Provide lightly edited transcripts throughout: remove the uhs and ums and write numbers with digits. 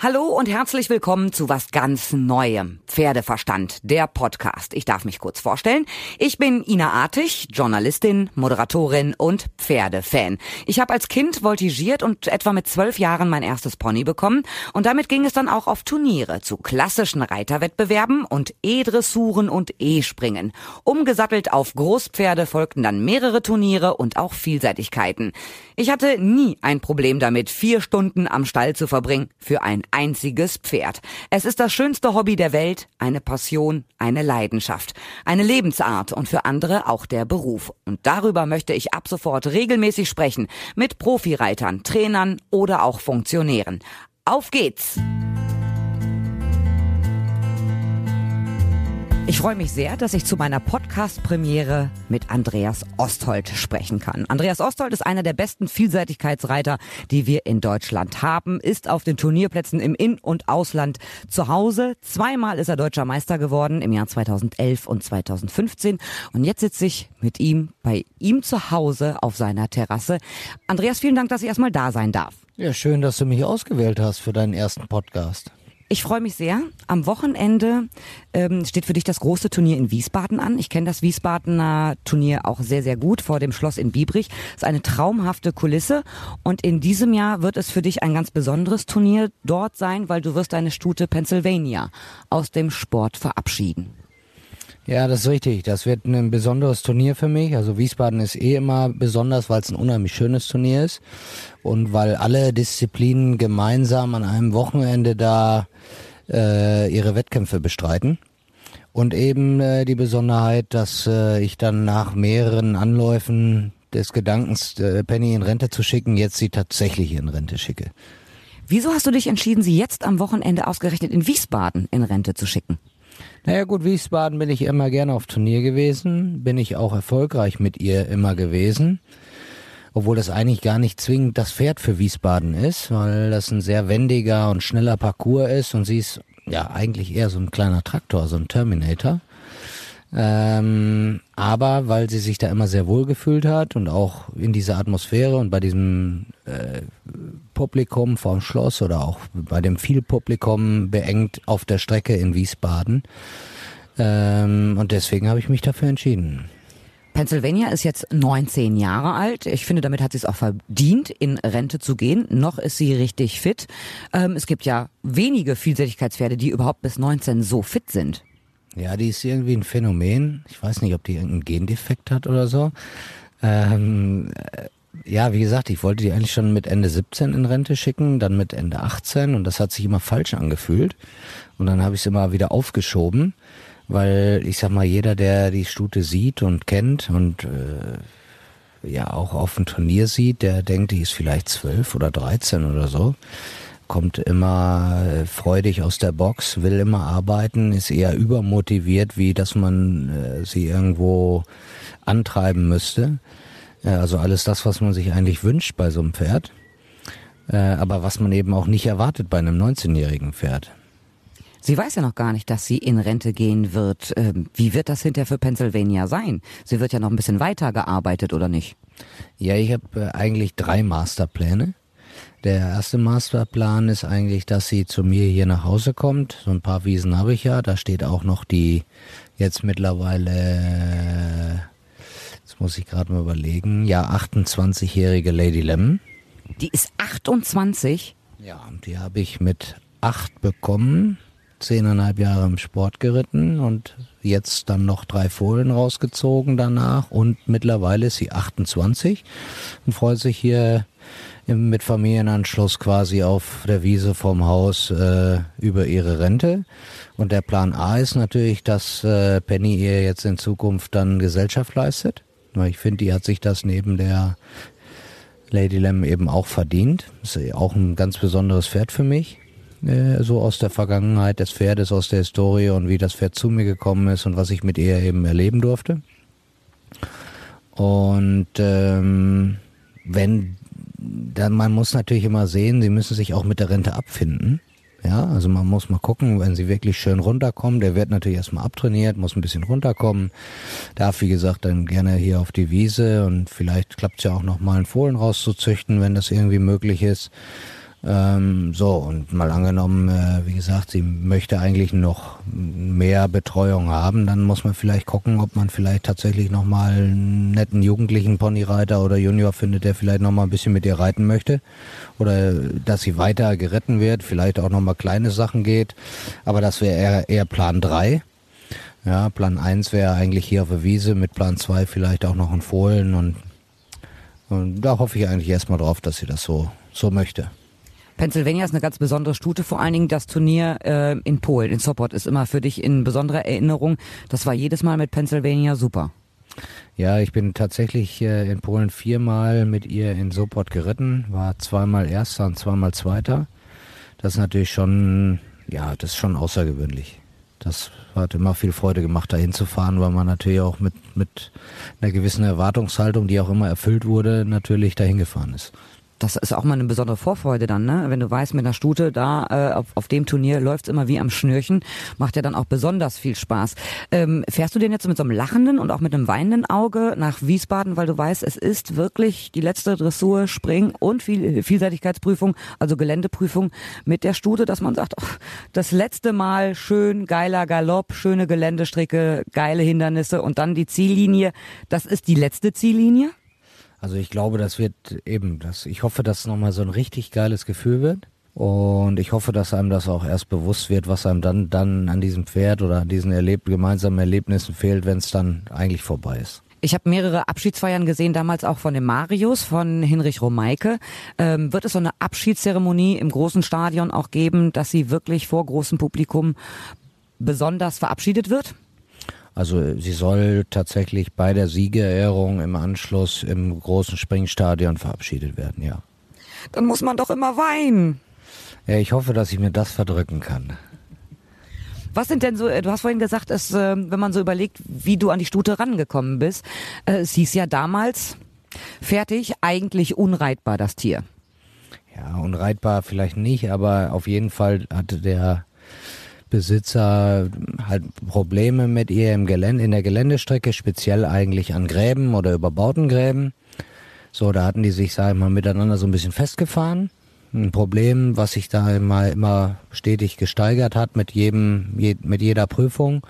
Hallo und herzlich willkommen zu was ganz Neuem. Pferdeverstand, der Podcast. Ich darf mich kurz vorstellen. Ich bin Ina Artig, Journalistin, Moderatorin und Pferdefan. Ich habe als Kind voltigiert und etwa mit 12 Jahren mein erstes Pony bekommen. Und damit ging es dann auch auf Turniere zu klassischen Reiterwettbewerben und E-Dressuren und E-Springen. Umgesattelt auf Großpferde folgten dann mehrere Turniere und auch Vielseitigkeiten. Ich hatte nie ein Problem damit, 4 Stunden am Stall zu verbringen für ein einziges Pferd. Es ist das schönste Hobby der Welt, eine Passion, eine Leidenschaft, eine Lebensart und für andere auch der Beruf. Und darüber möchte ich ab sofort regelmäßig sprechen mit Profireitern, Trainern oder auch Funktionären. Auf geht's! Ich freue mich sehr, dass ich zu meiner Podcast-Premiere mit Andreas Ostholt sprechen kann. Andreas Ostholt ist einer der besten Vielseitigkeitsreiter, die wir in Deutschland haben, ist auf den Turnierplätzen im In- und Ausland zu Hause. 2-mal ist er deutscher Meister geworden, im Jahr 2011 und 2015. Und jetzt sitze ich mit ihm bei ihm zu Hause auf seiner Terrasse. Andreas, vielen Dank, dass ich erstmal da sein darf. Ja, schön, dass du mich ausgewählt hast für deinen ersten Podcast. Ich freue mich sehr. Am Wochenende steht für dich das große Turnier in Wiesbaden an. Ich kenne das Wiesbadener Turnier auch sehr, sehr gut vor dem Schloss in Biebrich. Es ist eine traumhafte Kulisse und in diesem Jahr wird es für dich ein ganz besonderes Turnier dort sein, weil du wirst deine Stute Pennsylvania aus dem Sport verabschieden. Ja, das ist richtig. Das wird ein besonderes Turnier für mich. Also Wiesbaden ist eh immer besonders, weil es ein unheimlich schönes Turnier ist und weil alle Disziplinen gemeinsam an einem Wochenende da ihre Wettkämpfe bestreiten. Und eben die Besonderheit, dass ich dann nach mehreren Anläufen des Gedankens, Penny in Rente zu schicken, jetzt sie tatsächlich in Rente schicke. Wieso hast du dich entschieden, sie jetzt am Wochenende ausgerechnet in Wiesbaden in Rente zu schicken? Naja gut, Wiesbaden bin ich immer gerne auf Turnier gewesen, bin ich auch erfolgreich mit ihr immer gewesen, obwohl das eigentlich gar nicht zwingend das Pferd für Wiesbaden ist, weil das ein sehr wendiger und schneller Parcours ist und sie ist ja eigentlich eher so ein kleiner Traktor, so ein Terminator, aber weil sie sich da immer sehr wohl gefühlt hat und auch in dieser Atmosphäre und bei diesem Publikum vorm Schloss oder auch bei dem viel Publikum beengt auf der Strecke in Wiesbaden. Und deswegen habe ich mich dafür entschieden. Pennsylvania ist jetzt 19 Jahre alt. Ich finde, damit hat sie es auch verdient, in Rente zu gehen. Noch ist sie richtig fit. Es gibt ja wenige Vielseitigkeitspferde, die überhaupt bis 19 so fit sind. Ja, die ist irgendwie ein Phänomen. Ich weiß nicht, ob die irgendeinen Gendefekt hat oder so. Ja, wie gesagt, ich wollte die eigentlich schon mit Ende 17 in Rente schicken, dann mit Ende 18 und das hat sich immer falsch angefühlt. Und dann habe ich es immer wieder aufgeschoben, weil ich sag mal, jeder, der die Stute sieht und kennt und ja auch auf dem Turnier sieht, der denkt, die ist vielleicht 12 oder 13 oder so, kommt immer freudig aus der Box, will immer arbeiten, ist eher übermotiviert, wie dass man sie irgendwo antreiben müsste. Ja, also alles das, was man sich eigentlich wünscht bei so einem Pferd, aber was man eben auch nicht erwartet bei einem 19-jährigen Pferd. Sie weiß ja noch gar nicht, dass sie in Rente gehen wird. Wie wird das hinterher für Pennsylvania sein? Sie wird ja noch ein bisschen weiter gearbeitet, oder nicht? Ja, ich habe eigentlich 3 Masterpläne. Der erste Masterplan ist eigentlich, dass sie zu mir hier nach Hause kommt. So ein paar Wiesen habe ich ja. Da steht auch noch die jetzt mittlerweile... Jetzt muss ich gerade mal überlegen. Ja, 28-jährige Lady Lemon. Die ist 28? Ja, die habe ich mit 8 bekommen, 10,5 Jahre im Sport geritten und jetzt dann noch 3 Fohlen rausgezogen danach. Und mittlerweile ist sie 28 und freut sich hier mit Familienanschluss quasi auf der Wiese vorm Haus über ihre Rente. Und der Plan A ist natürlich, dass Penny ihr jetzt in Zukunft dann Gesellschaft leistet. Ich finde, die hat sich das neben der Lady Lamb eben auch verdient. Das ist auch ein ganz besonderes Pferd für mich. So aus der Vergangenheit des Pferdes, aus der Historie und wie das Pferd zu mir gekommen ist und was ich mit ihr eben erleben durfte. Und wenn, dann man muss natürlich immer sehen, sie müssen sich auch mit der Rente abfinden. Ja, also man muss mal gucken, wenn sie wirklich schön runterkommen, der wird natürlich erstmal abtrainiert, muss ein bisschen runterkommen, darf wie gesagt dann gerne hier auf die Wiese und vielleicht klappt es ja auch nochmal einen Fohlen rauszuzüchten, wenn das irgendwie möglich ist. So, und mal angenommen, wie gesagt, sie möchte eigentlich noch mehr Betreuung haben, dann muss man vielleicht gucken, ob man vielleicht tatsächlich nochmal einen netten jugendlichen Ponyreiter oder Junior findet, der vielleicht nochmal ein bisschen mit ihr reiten möchte oder dass sie weiter geritten wird, vielleicht auch nochmal kleine Sachen geht, aber das wäre eher Plan 3. Ja, Plan 1 wäre eigentlich hier auf der Wiese, mit Plan 2 vielleicht auch noch ein Fohlen und da hoffe ich eigentlich erstmal drauf, dass sie das so möchte. Pennsylvania ist eine ganz besondere Stute, vor allen Dingen das Turnier in Polen, in Sopot, ist immer für dich in besonderer Erinnerung. Das war jedes Mal mit Pennsylvania super. Ja, ich bin tatsächlich in Polen 4-mal mit ihr in Sopot geritten, war 2-mal Erster und 2-mal Zweiter. Das ist natürlich schon, ja, das ist schon außergewöhnlich. Das hat immer viel Freude gemacht, da hinzufahren, weil man natürlich auch mit einer gewissen Erwartungshaltung, die auch immer erfüllt wurde, natürlich dahin gefahren ist. Das ist auch mal eine besondere Vorfreude dann, ne? Wenn du weißt, mit einer Stute da auf dem Turnier läuft's immer wie am Schnürchen, macht ja dann auch besonders viel Spaß. Fährst du denn jetzt mit so einem lachenden und auch mit einem weinenden Auge nach Wiesbaden, weil du weißt, es ist wirklich die letzte Dressur, Spring und Vielseitigkeitsprüfung, also Geländeprüfung mit der Stute, dass man sagt, oh, das letzte Mal schön, geiler Galopp, schöne Geländestrecke, geile Hindernisse und dann die Ziellinie. Das ist die letzte Ziellinie? Also ich glaube, das wird eben, ich hoffe, dass es nochmal so ein richtig geiles Gefühl wird und ich hoffe, dass einem das auch erst bewusst wird, was einem dann an diesem Pferd oder an diesen gemeinsamen Erlebnissen fehlt, wenn es dann eigentlich vorbei ist. Ich habe mehrere Abschiedsfeiern gesehen, damals auch von dem Marius, von Hinrich Romaike. Wird es so eine Abschiedszeremonie im großen Stadion auch geben, dass sie wirklich vor großem Publikum besonders verabschiedet wird? Also sie soll tatsächlich bei der Siegerehrung im Anschluss im großen Springstadion verabschiedet werden, ja. Dann muss man doch immer weinen. Ja, ich hoffe, dass ich mir das verdrücken kann. Was sind denn so, du hast vorhin gesagt, wenn man so überlegt, wie du an die Stute rangekommen bist, es hieß ja damals, fertig, eigentlich unreitbar das Tier. Ja, unreitbar vielleicht nicht, aber auf jeden Fall hatte der Besitzer halt Probleme mit ihr in der Geländestrecke, speziell eigentlich an Gräben oder überbauten Gräben. So, da hatten die sich, sag ich mal, miteinander so ein bisschen festgefahren. Ein Problem, was sich da immer stetig gesteigert hat mit jeder Prüfung,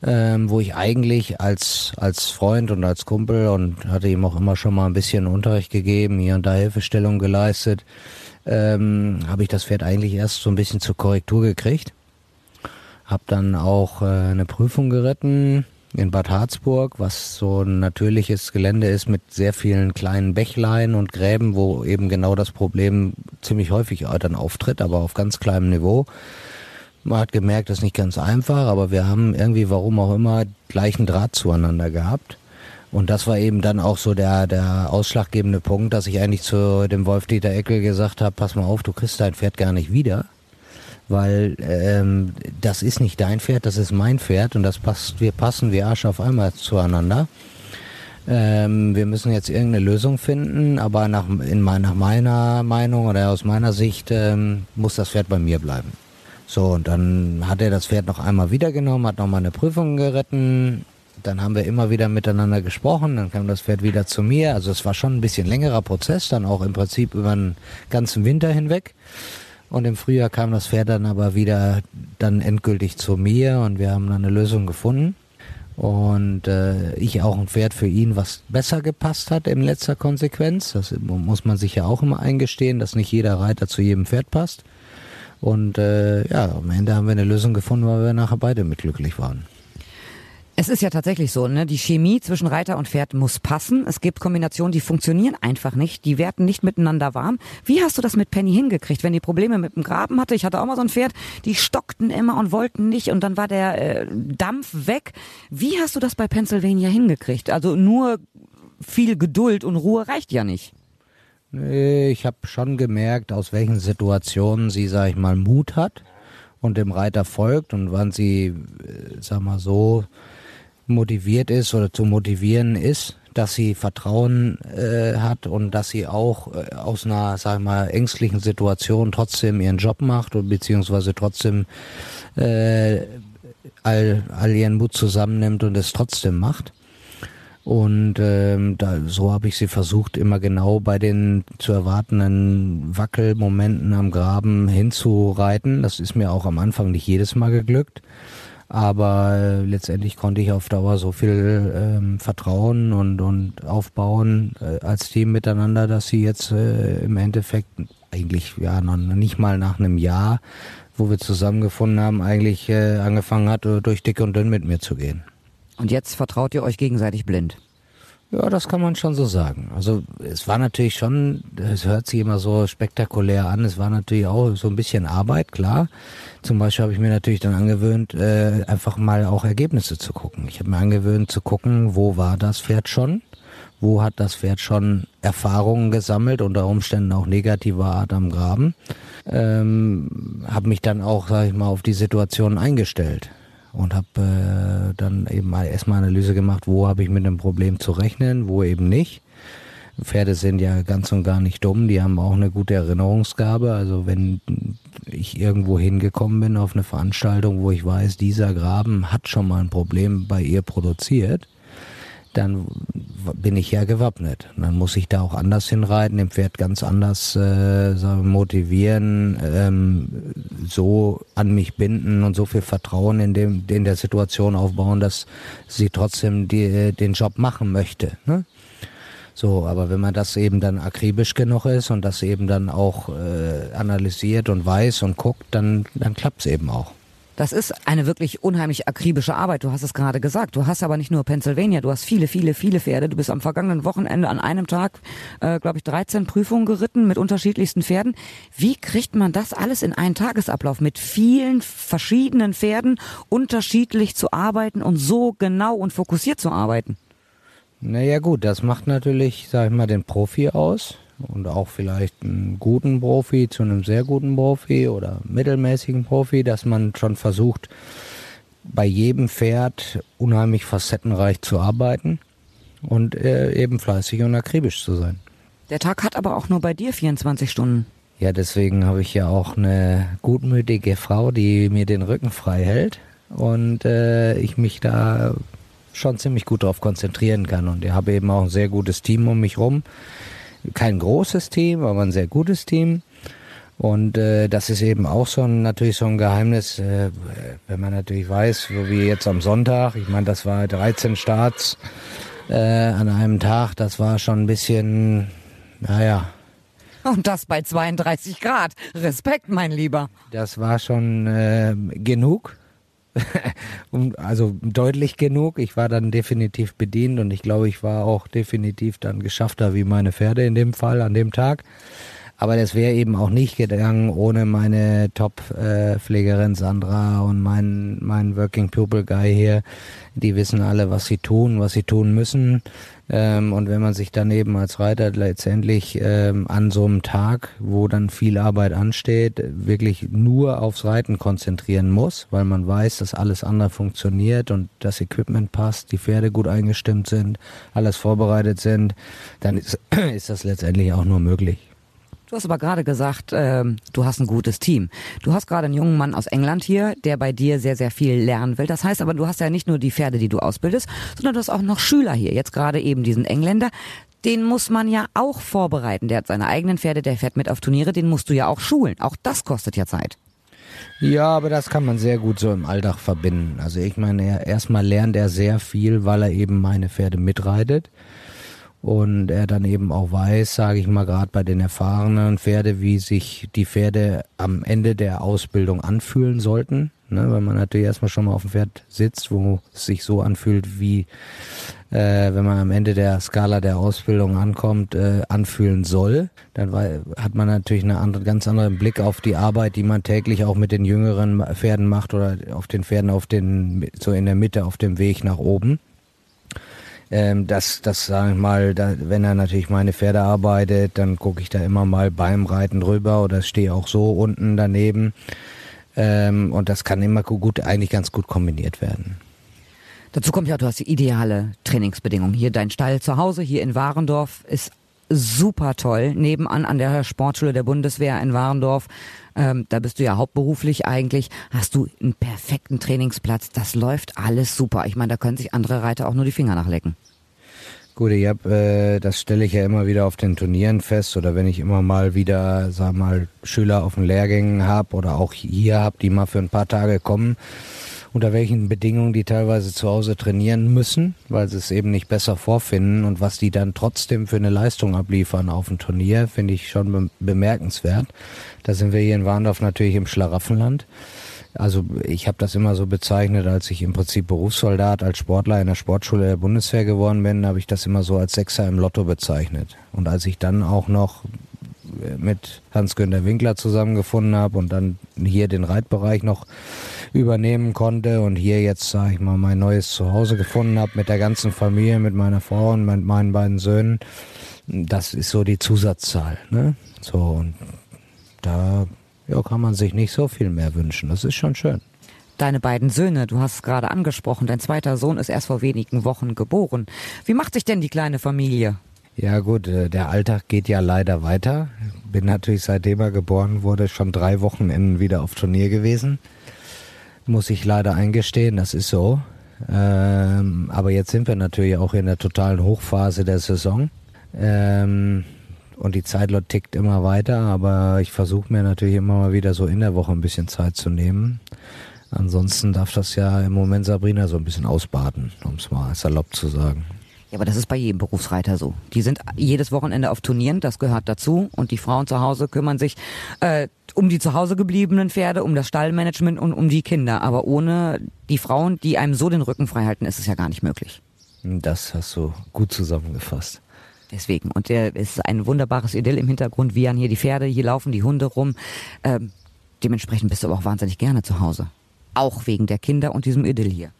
wo ich eigentlich als Freund und als Kumpel und hatte ihm auch immer schon mal ein bisschen Unterricht gegeben, hier und da Hilfestellung geleistet, habe ich das Pferd eigentlich erst so ein bisschen zur Korrektur gekriegt. Hab dann auch eine Prüfung geritten in Bad Harzburg, was so ein natürliches Gelände ist mit sehr vielen kleinen Bächlein und Gräben, wo eben genau das Problem ziemlich häufig dann auftritt, aber auf ganz kleinem Niveau. Man hat gemerkt, das ist nicht ganz einfach, aber wir haben irgendwie, warum auch immer, gleichen Draht zueinander gehabt. Und das war eben dann auch so der ausschlaggebende Punkt, dass ich eigentlich zu dem Wolf-Dieter Eckel gesagt habe, pass mal auf, du kriegst dein Pferd gar nicht wieder. Weil das ist nicht dein Pferd, das ist mein Pferd und das passt, wir passen wie Arsch auf einmal zueinander. Wir müssen jetzt irgendeine Lösung finden, aber nach meiner Meinung oder aus meiner Sicht muss das Pferd bei mir bleiben. So, und dann hat er das Pferd noch einmal wiedergenommen, hat nochmal eine Prüfung geritten. Dann haben wir immer wieder miteinander gesprochen, dann kam das Pferd wieder zu mir. Also es war schon ein bisschen längerer Prozess, dann auch im Prinzip über den ganzen Winter hinweg. Und im Frühjahr kam das Pferd dann aber wieder endgültig zu mir und wir haben dann eine Lösung gefunden. Und ich auch ein Pferd für ihn, was besser gepasst hat in letzter Konsequenz. Das muss man sich ja auch immer eingestehen, dass nicht jeder Reiter zu jedem Pferd passt. Und ja, am Ende haben wir eine Lösung gefunden, weil wir nachher beide mitglücklich waren. Es ist ja tatsächlich so, ne? Die Chemie zwischen Reiter und Pferd muss passen. Es gibt Kombinationen, die funktionieren einfach nicht. Die werden nicht miteinander warm. Wie hast du das mit Penny hingekriegt, wenn die Probleme mit dem Graben hatte? Ich hatte auch mal so ein Pferd, die stockten immer und wollten nicht und dann war der Dampf weg. Wie hast du das bei Pennsylvania hingekriegt? Also nur viel Geduld und Ruhe reicht ja nicht. Nee, ich habe schon gemerkt, aus welchen Situationen sie, sag ich mal, Mut hat und dem Reiter folgt und wann sie, sag mal so, motiviert ist oder zu motivieren ist, dass sie Vertrauen hat und dass sie auch aus einer, sag ich mal, ängstlichen Situation trotzdem ihren Job macht und beziehungsweise trotzdem all ihren Mut zusammennimmt und es trotzdem macht. Und so habe ich sie versucht, immer genau bei den zu erwartenden Wackelmomenten am Graben hinzureiten. Das ist mir auch am Anfang nicht jedes Mal geglückt. Aber letztendlich konnte ich auf Dauer so viel Vertrauen und aufbauen als Team miteinander, dass sie jetzt im Endeffekt eigentlich ja noch nicht mal nach einem Jahr, wo wir zusammengefunden haben, eigentlich angefangen hat, durch dick und dünn mit mir zu gehen. Und jetzt vertraut ihr euch gegenseitig blind? Ja, das kann man schon so sagen. Also es war natürlich schon, es hört sich immer so spektakulär an, es war natürlich auch so ein bisschen Arbeit, klar. Zum Beispiel habe ich mir natürlich dann angewöhnt, einfach mal auch Ergebnisse zu gucken. Ich habe mir angewöhnt zu gucken, wo war das Pferd schon, wo hat das Pferd schon Erfahrungen gesammelt, unter Umständen auch negativer Art am Graben. Habe mich dann auch, sag ich mal, auf die Situation eingestellt. Und habe dann eben erstmal Analyse gemacht, wo habe ich mit einem Problem zu rechnen, wo eben nicht. Pferde sind ja ganz und gar nicht dumm, die haben auch eine gute Erinnerungsgabe. Also wenn ich irgendwo hingekommen bin auf eine Veranstaltung, wo ich weiß, dieser Graben hat schon mal ein Problem bei ihr produziert, dann bin ich ja gewappnet. Und dann muss ich da auch anders hinreiten, dem Pferd ganz anders motivieren, so an mich binden und so viel Vertrauen in der Situation aufbauen, dass sie trotzdem den Job machen möchte, ne? So, aber wenn man das eben dann akribisch genug ist und das eben dann auch analysiert und weiß und guckt, dann klappt es eben auch. Das ist eine wirklich unheimlich akribische Arbeit, du hast es gerade gesagt. Du hast aber nicht nur Pennsylvania, du hast viele, viele, viele Pferde. Du bist am vergangenen Wochenende an einem Tag, glaube ich, 13 Prüfungen geritten mit unterschiedlichsten Pferden. Wie kriegt man das alles in einen Tagesablauf, mit vielen verschiedenen Pferden unterschiedlich zu arbeiten und so genau und fokussiert zu arbeiten? Naja gut, das macht natürlich, sag ich mal, den Profi aus. Und auch vielleicht einen guten Profi zu einem sehr guten Profi oder mittelmäßigen Profi, dass man schon versucht, bei jedem Pferd unheimlich facettenreich zu arbeiten und eben fleißig und akribisch zu sein. Der Tag hat aber auch nur bei dir 24 Stunden. Ja, deswegen habe ich ja auch eine gutmütige Frau, die mir den Rücken frei hält und ich mich da schon ziemlich gut drauf konzentrieren kann. Und ich habe eben auch ein sehr gutes Team um mich rum. Kein großes Team, aber ein sehr gutes Team. Und das ist eben auch natürlich so ein Geheimnis, wenn man natürlich weiß, so wie jetzt am Sonntag, ich meine, das war 13 Starts an einem Tag, das war schon ein bisschen, naja. Und das bei 32 Grad. Respekt, mein Lieber. Das war schon genug. Also deutlich genug. Ich war dann definitiv bedient und ich glaube, ich war auch definitiv dann geschaffter wie meine Pferde in dem Fall an dem Tag. Aber das wäre eben auch nicht gegangen ohne meine Top-Pflegerin Sandra und meinen Working Pupil Guy hier. Die wissen alle, was sie tun müssen. Und wenn man sich dann eben als Reiter letztendlich an so einem Tag, wo dann viel Arbeit ansteht, wirklich nur aufs Reiten konzentrieren muss, weil man weiß, dass alles andere funktioniert und das Equipment passt, die Pferde gut eingestimmt sind, alles vorbereitet sind, dann ist das letztendlich auch nur möglich. Du hast aber gerade gesagt, du hast ein gutes Team. Du hast gerade einen jungen Mann aus England hier, der bei dir sehr, sehr viel lernen will. Das heißt aber, du hast ja nicht nur die Pferde, die du ausbildest, sondern du hast auch noch Schüler hier. Jetzt gerade eben diesen Engländer, den muss man ja auch vorbereiten. Der hat seine eigenen Pferde, der fährt mit auf Turniere, den musst du ja auch schulen. Auch das kostet ja Zeit. Ja, aber das kann man sehr gut so im Alltag verbinden. Also ich meine, erstmal lernt er sehr viel, weil er eben meine Pferde mitreitet. Und er dann eben auch weiß, sage ich mal, gerade bei den erfahrenen Pferde, wie sich die Pferde am Ende der Ausbildung anfühlen sollten. Ne? Weil man natürlich erstmal schon mal auf dem Pferd sitzt, wo es sich so anfühlt, wie wenn man am Ende der Skala der Ausbildung ankommt, anfühlen soll. Dann hat man natürlich einen ganz anderen Blick auf die Arbeit, die man täglich auch mit den jüngeren Pferden macht oder auf den Pferden so in der Mitte auf dem Weg nach oben. Das sage ich mal, wenn er natürlich meine Pferde arbeitet, dann gucke ich da immer mal beim Reiten rüber oder stehe auch so unten daneben. Und das kann immer eigentlich ganz gut kombiniert werden. Dazu kommt ja, du hast die ideale Trainingsbedingung. Hier dein Stall zu Hause, hier in Warendorf, ist super toll. Nebenan an der Sportschule der Bundeswehr in Warendorf, da bist du ja hauptberuflich eigentlich, hast du einen perfekten Trainingsplatz. Das läuft alles super. Ich meine, da können sich andere Reiter auch nur die Finger nachlecken. Gut, ich habe, das stelle ich ja immer wieder auf den Turnieren fest oder wenn ich immer mal wieder, sag mal, Schüler auf den Lehrgängen habe oder auch hier habe, die mal für ein paar Tage kommen, unter welchen Bedingungen die teilweise zu Hause trainieren müssen, weil sie es eben nicht besser vorfinden und was die dann trotzdem für eine Leistung abliefern auf dem Turnier, finde ich schon bemerkenswert. Da sind wir hier in Warendorf natürlich im Schlaraffenland. Also ich habe das immer so bezeichnet, als ich im Prinzip Berufssoldat, als Sportler in der Sportschule der Bundeswehr geworden bin, habe ich das immer so als Sechser im Lotto bezeichnet. Und als ich dann auch noch mit Hans Günther Winkler zusammengefunden habe und dann hier den Reitbereich noch übernehmen konnte und hier jetzt, sage ich mal, mein neues Zuhause gefunden habe mit der ganzen Familie, mit meiner Frau und mit meinen beiden Söhnen, das ist so die Zusatzzahl, ne? So, und da ja, kann man sich nicht so viel mehr wünschen. Das ist schon schön. Deine beiden Söhne, du hast es gerade angesprochen. Dein zweiter Sohn ist erst vor wenigen Wochen geboren. Wie macht sich denn die kleine Familie? Ja gut, der Alltag geht ja leider weiter. Bin natürlich, seitdem er geboren wurde, schon 3 Wochenenden wieder auf Turnier gewesen. Muss ich leider eingestehen, das ist so. Aber jetzt sind wir natürlich auch in der totalen Hochphase der Saison. Und die Zeit tickt immer weiter, aber ich versuche mir natürlich immer mal wieder so in der Woche ein bisschen Zeit zu nehmen. Ansonsten darf das ja im Moment Sabrina so ein bisschen ausbaden, um es mal salopp zu sagen. Ja, aber das ist bei jedem Berufsreiter so. Die sind jedes Wochenende auf Turnieren, das gehört dazu. Und die Frauen zu Hause kümmern sich um die zu Hause gebliebenen Pferde, um das Stallmanagement und um die Kinder. Aber ohne die Frauen, die einem so den Rücken frei halten, ist es ja gar nicht möglich. Das hast du gut zusammengefasst. Deswegen. Und es ist ein wunderbares Idyll im Hintergrund. Wiehern hier die Pferde, hier laufen die Hunde rum. Dementsprechend bist du aber auch wahnsinnig gerne zu Hause. Auch wegen der Kinder und diesem Idyll hier.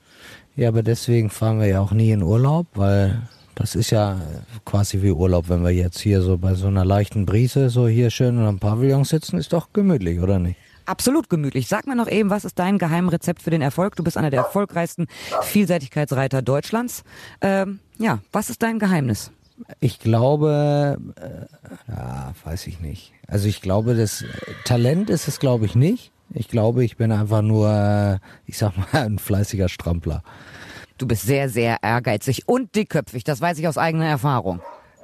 Ja, aber deswegen fahren wir ja auch nie in Urlaub, weil das ist ja quasi wie Urlaub, wenn wir jetzt hier so bei so einer leichten Brise so hier schön am Pavillon sitzen, ist doch gemütlich, oder nicht? Absolut gemütlich. Sag mir noch eben, was ist dein Geheimrezept für den Erfolg? Du bist einer der erfolgreichsten Vielseitigkeitsreiter Deutschlands. Was ist dein Geheimnis? Ich glaube, weiß ich nicht. Also ich glaube, das Talent ist es, glaube ich, nicht. Ich glaube, ich bin einfach nur, ich sag mal, ein fleißiger Strampler. Du bist sehr, sehr ehrgeizig und dickköpfig. Das weiß ich aus eigener Erfahrung.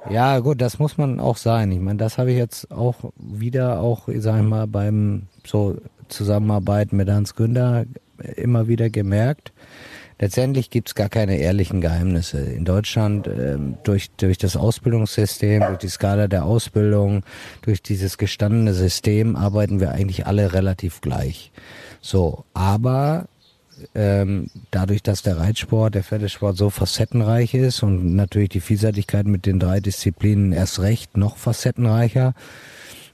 Ja gut, das muss man auch sein. Ich meine, das habe ich jetzt auch wieder, sag ich mal, beim so Zusammenarbeit mit Hans Günther immer wieder gemerkt. Letztendlich gibt's gar keine ehrlichen Geheimnisse. In Deutschland durch das Ausbildungssystem, durch die Skala der Ausbildung, durch dieses gestandene System arbeiten wir eigentlich alle relativ gleich. So, aber dadurch, dass der Reitsport, der Pferdesport so facettenreich ist und natürlich die Vielseitigkeit mit den 3 Disziplinen erst recht noch facettenreicher,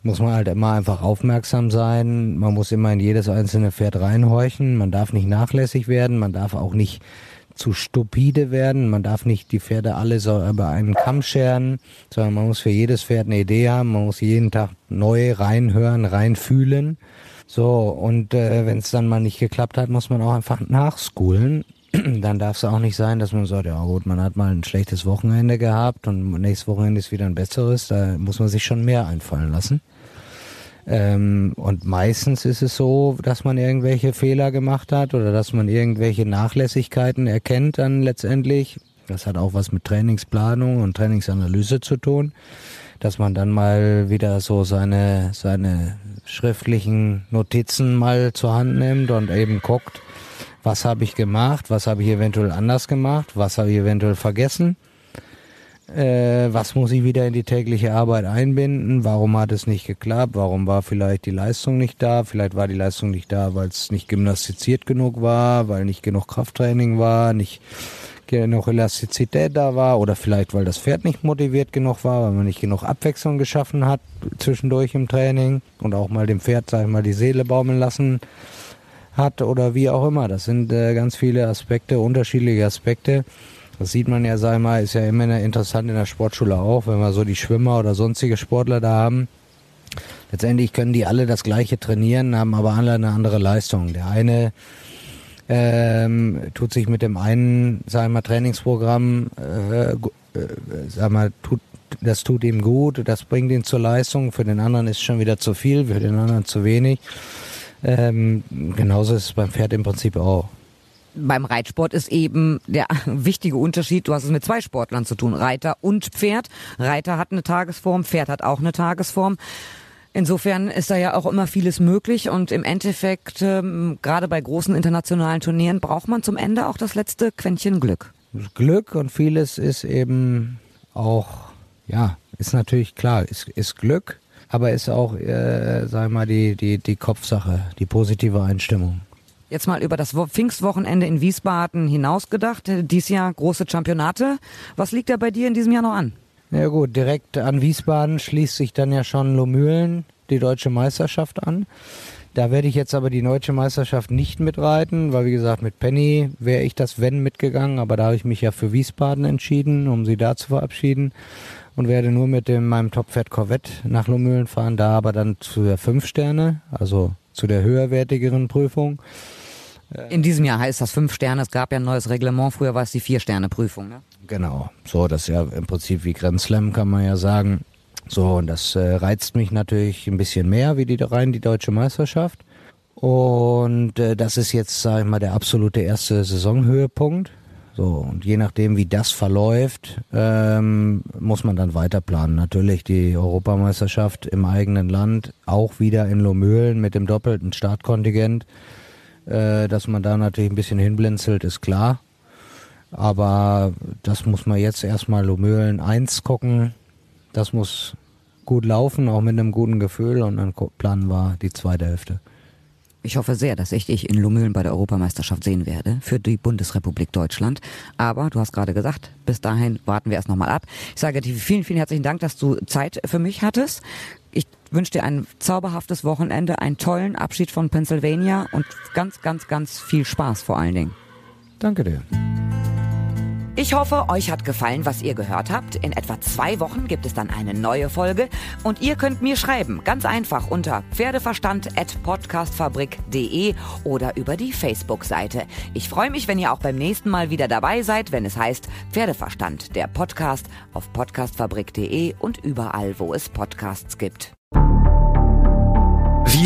muss man halt immer einfach aufmerksam sein, man muss immer in jedes einzelne Pferd reinhorchen, man darf nicht nachlässig werden, man darf auch nicht zu stupide werden, man darf nicht die Pferde alle so über einen Kamm scheren, sondern man muss für jedes Pferd eine Idee haben, man muss jeden Tag neu reinhören, reinfühlen. So, und wenn es dann mal nicht geklappt hat, muss man auch einfach nachschulen. Dann darf es auch nicht sein, dass man sagt, ja gut, man hat mal ein schlechtes Wochenende gehabt und nächstes Wochenende ist wieder ein besseres, da muss man sich schon mehr einfallen lassen. Und meistens ist es so, dass man irgendwelche Fehler gemacht hat oder dass man irgendwelche Nachlässigkeiten erkennt dann letztendlich. Das hat auch was mit Trainingsplanung und Trainingsanalyse zu tun, dass man dann mal wieder so seine schriftlichen Notizen mal zur Hand nimmt und eben guckt, was habe ich gemacht, was habe ich eventuell anders gemacht, was habe ich eventuell vergessen, was muss ich wieder in die tägliche Arbeit einbinden, warum hat es nicht geklappt, warum war vielleicht die Leistung nicht da, vielleicht war die Leistung nicht da, weil es nicht gymnastiziert genug war, weil nicht genug Krafttraining war, nicht genug Elastizität da war oder vielleicht, weil das Pferd nicht motiviert genug war, weil man nicht genug Abwechslung geschaffen hat zwischendurch im Training und auch mal dem Pferd, sag ich mal, die Seele baumeln lassen hat oder wie auch immer. Das sind ganz viele Aspekte, unterschiedliche Aspekte. Das sieht man ja, sag ich mal, ist ja immer interessant in der Sportschule auch, wenn wir so die Schwimmer oder sonstige Sportler da haben. Letztendlich können die alle das Gleiche trainieren, haben aber alle eine andere Leistung. Der eine tut sich mit dem einen, sag ich mal, Trainingsprogramm, das tut ihm gut, das bringt ihn zur Leistung. Für den anderen ist schon wieder zu viel, für den anderen zu wenig. Genauso ist es beim Pferd im Prinzip auch. beim Reitsport ist eben der wichtige Unterschied, du hast es mit zwei Sportlern zu tun, Reiter und Pferd. Reiter hat eine Tagesform, Pferd hat auch eine Tagesform. Insofern ist da ja auch immer vieles möglich und im Endeffekt, gerade bei großen internationalen Turnieren, braucht man zum Ende auch das letzte Quäntchen Glück. Glück und vieles ist eben auch, ja, ist natürlich klar, ist Glück, aber ist auch, sag ich mal, die Kopfsache, die positive Einstimmung. Jetzt mal über das Pfingstwochenende in Wiesbaden hinausgedacht, dies Jahr große Championate. Was liegt da bei dir in diesem Jahr noch an? Ja gut, direkt an Wiesbaden schließt sich dann ja schon Luhmühlen die deutsche Meisterschaft an. Da werde ich jetzt aber die deutsche Meisterschaft nicht mitreiten, weil wie gesagt mit Penny wäre ich das Wenn mitgegangen, aber da habe ich mich ja für Wiesbaden entschieden, um sie da zu verabschieden und werde nur mit meinem Top-Pferd Corvette nach Luhmühlen fahren, da aber dann zu der 5-Sterne, also zu der höherwertigeren Prüfung. In diesem Jahr heißt das 5 Sterne, es gab ja ein neues Reglement, früher war es die 4-Sterne-Prüfung, ne? Genau, so, das ist ja im Prinzip wie Grand Slam, kann man ja sagen. So, und das reizt mich natürlich ein bisschen mehr, wie die deutsche Meisterschaft. Und das ist jetzt, sag ich mal, der absolute erste Saisonhöhepunkt. So, und je nachdem, wie das verläuft, muss man dann weiter planen. Natürlich die Europameisterschaft im eigenen Land, auch wieder in Luhmühlen mit dem doppelten Startkontingent. Dass man da natürlich ein bisschen hinblinzelt, ist klar. Aber das muss man jetzt erstmal Luhmühlen 1 gucken. Das muss gut laufen, auch mit einem guten Gefühl. Und dann planen wir die zweite Hälfte. Ich hoffe sehr, dass ich dich in Luhmühlen bei der Europameisterschaft sehen werde für die Bundesrepublik Deutschland. Aber du hast gerade gesagt, bis dahin warten wir erst nochmal ab. Ich sage dir vielen, vielen herzlichen Dank, dass du Zeit für mich hattest. Ich wünsche dir ein zauberhaftes Wochenende, einen tollen Abschied von Pennsylvania und ganz, ganz, ganz viel Spaß vor allen Dingen. Danke dir. Ich hoffe, euch hat gefallen, was ihr gehört habt. In etwa 2 Wochen gibt es dann eine neue Folge und ihr könnt mir schreiben, ganz einfach unter pferdeverstand@podcastfabrik.de oder über die Facebook-Seite. Ich freue mich, wenn ihr auch beim nächsten Mal wieder dabei seid, wenn es heißt Pferdeverstand, der Podcast auf podcastfabrik.de und überall, wo es Podcasts gibt. Wie